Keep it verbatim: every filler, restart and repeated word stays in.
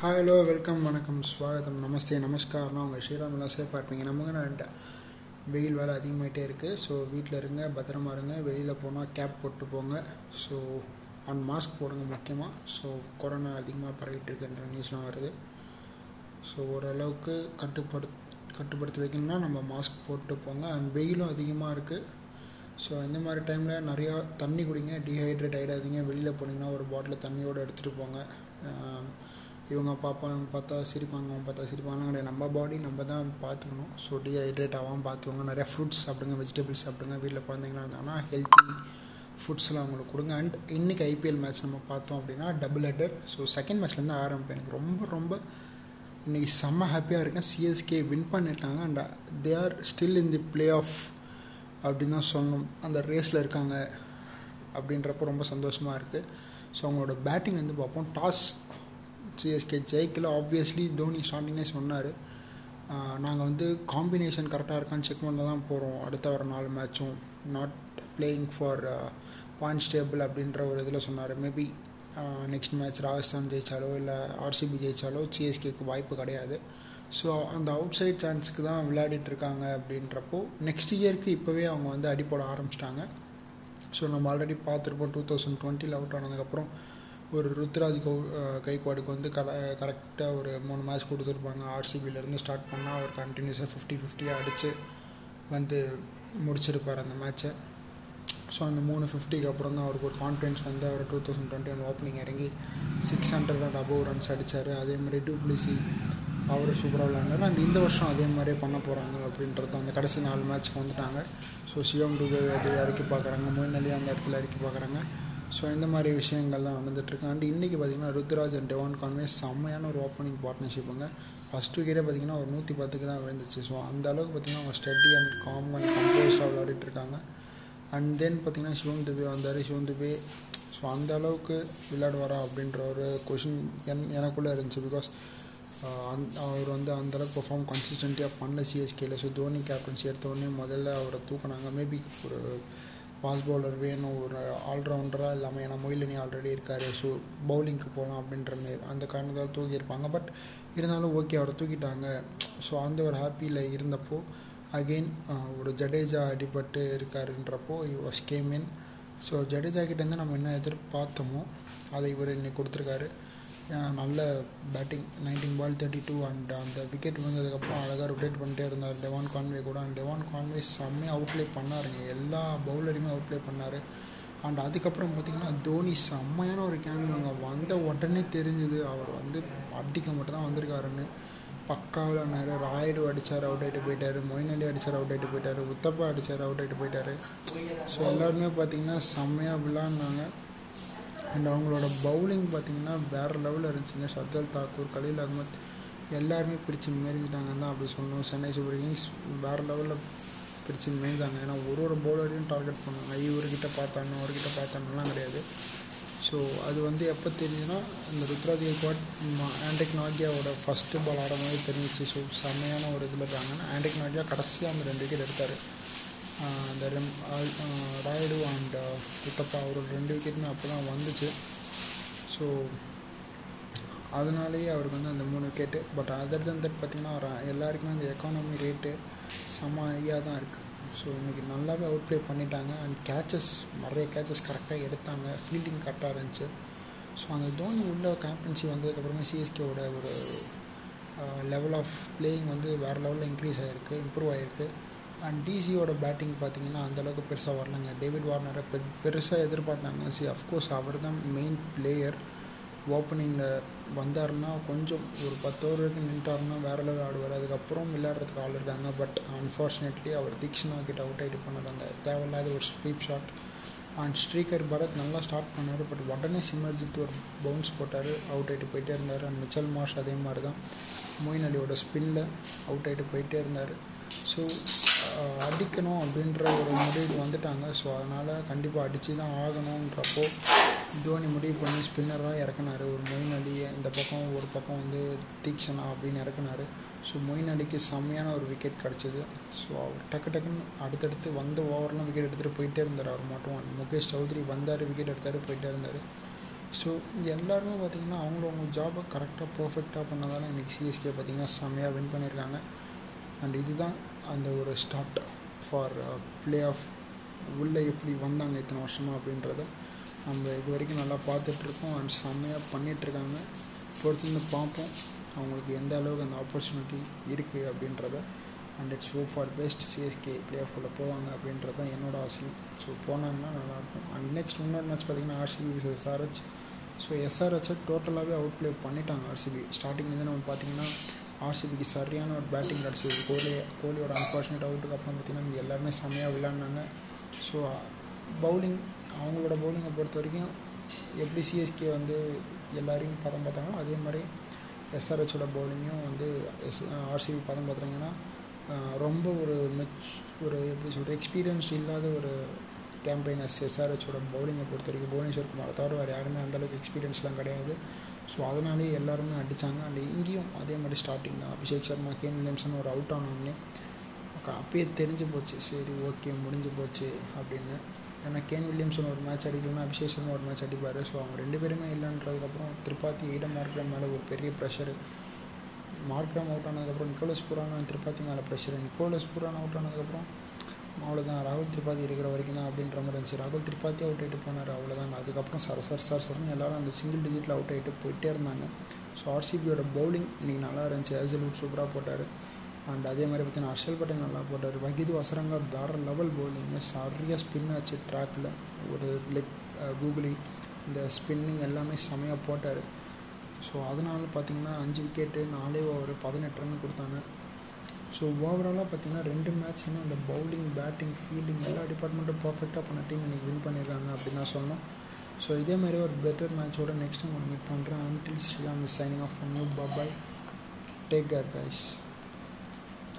Hi hello welcome வணக்கம் ஸ்வாகதம் நமஸ்தே நமஸ்காரம். உங்கள் ஸ்ரீராமெல்லாம் சேஃபாக இருப்பீங்க. நமக்கு நான் வெயில் வேலை அதிகமாகிட்டே இருக்குது. ஸோ வீட்டில் இருங்க, பத்திரமா இருங்க. வெளியில் போனால் கேப் போட்டு போங்க. ஸோ அண்ட் மாஸ்க் போடுங்க முக்கியமாக. ஸோ கொரோனா அதிகமாக பரவிட்டு இருக்குன்ற நியூஸ்லாம் வருது. ஸோ ஓரளவுக்கு கட்டுப்படு கட்டுப்படுத்தி வைக்கணும்னா நம்ம மாஸ்க் போட்டு போங்க. அண்ட் வெயிலும் அதிகமாக இருக்குது. ஸோ இந்த மாதிரி டைமில் நிறையா தண்ணி குடிங்க, டீஹைட்ரேட் ஆகிடாதீங்க. வெளியில் போனீங்கன்னா ஒரு பாட்டில் தண்ணியோடு எடுத்துகிட்டு போங்க. இவங்க பார்ப்பாங்க, பார்த்தா சிரிப்பாங்க, அவங்க பார்த்தா சிரிப்பாங்க கிடையாது. நம்ம பாடி நம்ம தான் பார்த்துக்கணும். ஸோ டீஹைட்ரேட் ஆகாமல் பார்த்துக்கோங்க. நிறையா ஃப்ரூட்ஸ் சாப்பிடுங்க, வெஜிடபிள்ஸ் சாப்பிடுங்க. வீட்டில் குழந்தைங்களாம் இருந்தாங்கன்னா ஹெல்த்தி ஃபுட்ஸ்லாம் அவங்களுக்கு கொடுங்க. அண்ட் இன்றைக்கி ஐபிஎல் மேட்ச் நம்ம பார்த்தோம் அப்படின்னா டபுள் ஹெட்டர். ஸோ செகண்ட் மேட்ச்லேருந்து ஆரம்பிப்பேன். எனக்கு ரொம்ப ரொம்ப இன்றைக்கி செம்ம ஹாப்பியாக இருக்கேன். சிஎஸ்கே வின் பண்ணியிருக்காங்க. And they are still in the play off அப்படின்னு தான் சொன்னோம். அந்த ரேஸில் இருக்காங்க அப்படின்றப்போ ரொம்ப சந்தோஷமாக இருக்குது. ஸோ அவங்களோட பேட்டிங் வந்து பார்ப்போம். டாஸ் சிஎஸ்கே ஜெயிக்கல. ஆப்வியஸ்லி தோனி ஸ்டார்டிங்னே சொன்னார், நாங்கள் வந்து காம்பினேஷன் கரெக்டாக இருக்கான்னு செக் பண்ண தான் போகிறோம் அடுத்த வர நாலு மேட்சும், not playing for points table அப்படின்ற ஒரு இதில் சொன்னார். மேபி நெக்ஸ்ட் மேட்ச் ராஜஸ்தான் ஜெயித்தாலோ இல்லை ஆர்சிபி ஜெயித்தாலோ சிஎஸ்கேக்கு வாய்ப்பு கிடையாது. ஸோ அந்த அவுட் சைட் சான்ஸுக்கு தான் விளையாடிட்டு இருக்காங்க. அப்படின்றப்போ நெக்ஸ்ட் இயருக்கு இப்போவே அவங்க வந்து அடிப்போட ஆரம்பிச்சிட்டாங்க. ஸோ நம்ம ஆல்ரெடி பார்த்துருப்போம், டூ தௌசண்ட் டுவெண்ட்டியில் அவுட் ஆனதுக்கப்புறம் ஒரு ருத்ராஜ் கோ கைக்வாடுக்கு வந்து கர கரெக்டாக ஒரு மூணு மேட்ச் கொடுத்துருப்பாங்க. ஆர்சிபியிலேருந்து ஸ்டார்ட் பண்ணால் அவர் கண்டினியூஸாக ஃபிஃப்டி ஃபிஃப்டியாக அடித்து வந்து முடிச்சிருப்பார் அந்த மேட்ச்சை. ஸோ அந்த மூணு ஃபிஃப்டிக்கு அப்புறம் தான் அவருக்கு ஒரு கான்ஃபிடன்ஸ் வந்து அவர் two thousand twenty one opening இறங்கி six hundred and above runs அடித்தார். அதே மாதிரி டூப்ளிசி அவர் சூப்பராக விளையாண்டார். அண்ட் இந்த வருஷம் அதே மாதிரியே பண்ண போகிறாங்க அப்படின்றது அந்த கடைசி நாலு மேட்ச்சுக்கு வந்துட்டாங்க. ஸோ சியோம் டூபே அது இறக்கி பார்க்குறாங்க, மொயின் அந்த இடத்துல இறக்கி பார்க்குறாங்க. ஸோ இந்த மாதிரி விஷயங்கள்லாம் நடந்துகிட்ருக்கு. அண்ட் இன்றைக்கி பார்த்திங்கன்னா ருத்ராஜ் அண்ட் டெவான் கான்வே செம்மையான ஒரு ஓப்பனிங் பார்ட்னர்ஷிப்புங்க. ஃபஸ்ட்டு விக்கெட்டே பார்த்திங்கன்னா ஒரு நூற்றி பத்துக்கு தான் விழுந்துச்சு. ஸோ அந்த அளவுக்கு பார்த்திங்கன்னா அவங்க ஸ்டடி அண்ட் காம் அண்ட் கம்போஸாக விளையாடிட்டுருக்காங்க. அண்ட் தென் பார்த்திங்கன்னா சிவம் துபே வந்தார். சிவம் துபே ஸோ அந்த அளவுக்கு விளையாடுவாரா அப்படின்ற ஒரு கொஷின் என் எனக்குள்ளே இருந்துச்சு. பிகாஸ் அந் அவர் வந்து அந்தளவுக்கு பெர்ஃபார்ம் கன்சிஸ்டண்ட்டாக பண்ணல சிஎஸ்கேல. ஸோ தோனி கேப்டன்சி எடுத்தோடனே முதல்ல அவரை தூக்கினாங்க. மேபி ஒரு ஃபாஸ்ட் பவுலர் வேணும், ஒரு ஆல்ரவுண்டராக இல்லாமல், ஏன்னா மொயிலினி ஆல்ரெடி இருக்கார். ஸோ பவுலிங்க்கு போகலாம் அப்படின்ற மாரி அந்த காரணத்தால் தூக்கியிருப்பாங்க. பட் இருந்தாலும் ஓகே, அவரை தூக்கிட்டாங்க. ஸோ அந்த ஒரு ஹாப்பியில் இருந்தப்போ அகெயின் ஒரு ஜடேஜா அடிபட்டு இருக்காருன்றப்போ was came in. So Jadeja கிட்டேருந்து நம்ம என்ன எதிர்பார்த்தோமோ அதை இவர் இன்னைக்கு கொடுத்துருக்காரு. நல்ல batting, nineteen ball thirty two and அந்த விக்கெட் வந்ததுக்கப்புறம் அழகாக ரொட்டேட் பண்ணிட்டே இருந்தார் டெவான் கான்வே கூட. அண்ட் டெவான் கான்வே செம்மையாக அவுட்ப்ளே பண்ணாருங்க, எல்லா பவுலரையுமே அவுட்ப்ளே பண்ணார். அண்ட் அதுக்கப்புறம் பார்த்திங்கன்னா தோனி செம்மையான ஒரு கேமியோங்க. வந்த உடனே தெரிஞ்சுது அவர் வந்து அடிக்க மட்டும் தான் வந்திருக்காருன்னு. பக்காவில் ஆனார். ராயுடு அடித்தார், அவுட் ஆகிட்டு போயிட்டார். மொயின் அலி அடித்தார், அவுட் ஆகிட்டு போயிட்டார். உத்தப்பா அடித்தார், அவுட் ஆகிட்டு போயிட்டார். ஸோ எல்லாருமே பார்த்திங்கன்னா செம்மையாக விளாட்னாங்க. அண்ட் அவங்களோட பவுலிங் பார்த்திங்கன்னா வேறு லெவலில் இருந்துச்சுங்க. சர்ஜல் தாக்கூர், கலீல் அகமத் எல்லாருமே பிரித்து மேய்ஞ்சிட்டாங்கன்னு தான் அப்படி சொன்னோம். சென்னை சூப்பர் கிங்ஸ் வேறு லெவலில் பிரித்து மேய்ஞ்சாங்க. ஏன்னா ஒரு ஒரு பவுலரையும் டார்கெட் பண்ணாங்க. இவர்கிட்ட பார்த்தாங்க, அவர்கிட்ட பார்த்தாங்கலாம் கிடையாது. ஸோ அது வந்து எப்போ தெரிஞ்சுன்னா இந்த ருத்ராஜ் கைக்வாட் ஆண்ட்ரிக் நாகியாவோட ஃபஸ்ட்டு பால் ஆடும் போது தெரிஞ்சிச்சு. ஸோ செம்மையான ஒரு இதில் இருக்காங்கன்னா ஆண்ட்ரிக் நாகியா கடைசியாக அந்த ரெண்டு விக்கெட் எடுத்தார். அந்த ரெம் ராயுடு அண்ட் உத்தப்பா அவரோட ரெண்டு விக்கெட்டுமே அப்போ தான் வந்துச்சு. ஸோ அதனாலேயே அவருக்கு வந்து அந்த மூணு wicket. But other than that பார்த்திங்கன்னா எல்லாருக்குமே அந்த எக்கானமி ரேட்டு செம ஐயாக தான் இருக்குது. ஸோ இன்றைக்கி நல்லாவே அவுட் ப்ளே பண்ணிட்டாங்க. அண்ட் கேச்சஸ் நிறைய கேச்சஸ் கரெக்டாக எடுத்தாங்க. ஃபீல்டிங் கரெக்டாக இருந்துச்சு. ஸோ அந்த தோனி உள்ள கேப்டன்சி வந்ததுக்கப்புறமே சிஎஸ்கேவோட ஒரு லெவல் ஆஃப் பிளேயிங் வந்து வேறு லெவலில் இன்க்ரீஸ் ஆகிருக்கு, இம்ப்ரூவ் ஆகிருக்கு. அண்ட் டிசியோட பேட்டிங் பார்த்திங்கன்னா அந்தளவுக்கு பெருசாக வரலங்க. டேவிட் வார்னரை பெ பெருசாக எதிர்பார்த்தாங்க. சி அஃப்கோர்ஸ் அவர் தான் மெயின் பிளேயர். ஓப்பனிங்கில் வந்தார்னா கொஞ்சம் ஒரு பத்து ஓவருக்கு நின்றாருன்னா வேறு லெவலில் ஆடுவார். அதுக்கப்புறம் விளையாடுறதுக்கு ஆள் இருக்காங்க. பட் அன்ஃபார்ச்சுனேட்லி அவர் தீக்ஷனா கிட்ட அவுட் ஆகிட்டு பண்ணார். அந்த தேவையில்லாத ஒரு sweep shot. And Srikar Bharat நல்லா ஸ்டார்ட் பண்ணார். பட் உடனே சிமர்ஜித் ஒரு பவுன்ஸ் போட்டார், அவுட் ஆகிட்டு போயிட்டே இருந்தார். அண்ட் மிச்சல் மார்ஷ் அதே மாதிரி தான் மொயின் அலியோட ஸ்பின்னில் அவுட் ஆகிட்டு போயிட்டே இருந்தார். ஸோ அடிக்கணும் அப்படின்ற ஒரு முடிவு வந்துட்டாங்க. ஸோ அதனால் கண்டிப்பாக அடித்து தான் ஆகணுன்றப்போ தோனி முடிவு பண்ணி ஸ்பின்னராக இறக்குனார். ஒரு மொயின் அலியை இந்த பக்கம், ஒரு பக்கம் வந்து தீக்ஷனா அப்படின்னு இறக்குனார். ஸோ மொயின் அலிக்கு செம்மையான ஒரு விக்கெட் கிடச்சிது. ஸோ அவர் டக்கு டக்குன்னு அடுத்தடுத்து வந்த ஓவரெலாம் விக்கெட் எடுத்துகிட்டு போயிட்டே இருந்தார் அவர் மட்டும். முகேஷ் சௌத்ரி வந்தார், விக்கெட் எடுத்தார், போயிட்டே இருந்தார். ஸோ எல்லாருமே பார்த்திங்கன்னா அவங்களவங்க ஜாபை கரெக்டாக பர்ஃபெக்டாக பண்ணதால இன்றைக்கி சிஎஸ்கே பார்த்திங்கன்னா செம்மையாக வின் பண்ணியிருக்காங்க. அண்ட் இதுதான் அந்த ஒரு ஸ்டார்ட் ஃபார் பிளே ஆஃப் உள்ளே எப்படி வந்தாங்க இத்தனை வருஷமாக அப்படின்றத நம்ம இது வரைக்கும் நல்லா பார்த்துட்ருக்கோம். அண்ட் செம்மையாக பண்ணிகிட்ருக்காங்க. பொறுத்திருந்து பார்ப்போம் அவங்களுக்கு எந்த அளவுக்கு அந்த ஆப்பர்ச்சுனிட்டி இருக்குது அப்படின்றத. And it's hope for best, CSK play ஆஃப்குள்ளே போவாங்க அப்படின்றது தான் என்னோடய ஆசையும். ஸோ போனாங்கன்னா நல்லாயிருக்கும். அண்ட் நெக்ஸ்ட் இன்னொரு மேட்ச் பார்த்திங்கன்னா ஆர்சிபி விஸ் எஸ்ஆர்ஹெச். ஸோ எஸ்ஆர்ஹெச்சை டோட்டலாகவே அவுட் ப்ளே பண்ணிட்டாங்க ஆர்சிபி. ஸ்டார்டிங்லேருந்து நம்ம பார்த்திங்கன்னா ஆர்சிபிக்கு சரியான ஒரு பேட்டிங் கிடச்சிது. கோலி கோலியோட அன்ஃபார்ச்சுனேட் அவுட்டுக்கு அப்புறம் பார்த்திங்கன்னா நம்ம எல்லாருமே செம்மையாக விளையாடினாங்க. ஸோ பவுலிங் அவங்களோட பவுலிங்கை பொறுத்த வரைக்கும் எப்படி சிஎஸ்கே வந்து எல்லோரையும் பதம் பார்த்தாங்களோ அதே மாதிரி எஸ்ஆர்ஹெச்சோட பவுலிங்கும் வந்து எஸ் ஆர்சிபி பதம் பார்த்துட்டிங்கன்னா ரொம்ப ஒரு மெச் ஒரு எப்படி சொல்கிற எக்ஸ்பீரியன்ஸ் இல்லாத ஒரு கேம்பெயினர்ஸ் எஸ்ஆர்ஹெச்சோட பவுலிங்கை பொறுத்த வரைக்கும். புவனேஸ்வர் குமாரை தவிர வேறு யாருமே அந்தளவுக்கு எக்ஸ்பீரியன்ஸ்லாம் கிடையாது. ஸோ அதனாலேயே எல்லாருமே அடித்தாங்க. அண்ட் இங்கேயும் அதே மாதிரி ஸ்டார்டிங் தான் அபிஷேக் சர்மா கேன் வில்லியம்சன் ஒரு அவுட் ஆனோடனே அப்பயே தெரிஞ்சு போச்சு, சரி ஓகே முடிஞ்சு போச்சு அப்படின்னு. ஏன்னா கேன் வில்லியம்சன் ஒரு மேட்ச் அடிக்கலன்னா அபிஷேக் சர்மா ஒரு மேட்ச் அடிப்பார். ஸோ அவங்க ரெண்டு பேருமே இல்லைன்றதுக்கப்புறம் திரிபாதி ஈடம் மார்க்ரம் மேலே ஒரு பெரிய ப்ரெஷரு. மார்க்ரம் அவுட் ஆனதுக்கப்புறம் நிக்கோலஸ் பூரானா திரிபாதி மேலே ப்ரெஷரு. நிக்கோலஸ் பூரானா அவுட் ஆனதுக்கப்புறம் அவ்வளோதான், ராகுல் திரிபாதி இருக்கிற வரைக்கும் தான் அப்படின்ற மாதிரி இருந்துச்சு. ராகுல் திரிபாதி அவுட் ஆகிட்டு போனார், அவ்வளோதாங்க. அதுக்கப்புறம் சார் சார் சார் சார்னு எல்லோரும் அந்த சிங்கிள் டிஜிட்டில் அவுட் ஆகிட்டு போயிட்டே இருந்தாங்க. ஸோ ஆர்சிபியோட பவுலிங் இன்றைக்கி நல்லா இருந்துச்சு. ஹேசல்வுட் சூப்பராக போட்டார். அண்ட் அதே மாதிரி பார்த்திங்கன்னா ஹர்ஷல் பட்டேல் நல்லா போட்டார். வகிது அசரங்கா வேறு லெவல் பவுலிங்கு, சரியாக ஸ்பின் ஆச்சு ட்ராக்கில். ஒரு லெக் கூகுளி இந்த ஸ்பின்னிங் எல்லாமே செமையாக போட்டார். ஸோ அதனால் பார்த்திங்கன்னா அஞ்சு விக்கெட்டு நாலே ஓவர் பதினெட்டு ரன் கொடுத்தாங்க. ஸோ ஓவராலாக பார்த்திங்கன்னா ரெண்டு மேட்ச்னா அந்த பவுலிங் பேட்டிங் ஃபீல்டிங் எல்லா டிபார்ட்மெண்ட்டும் பர்ஃபெக்டாக பண்ண டீம் இன்றைக்கி வின் பண்ணியிருக்காங்க அப்படின்னு தான் சொன்னோம். ஸோ இதே மாதிரி ஒரு பெட்டர் மேட்சோட நெக்ஸ்ட் டைம் நான் மீட் பண்ணுறேன். Until Sriram signing off from you. Bye bye. Take care, guys.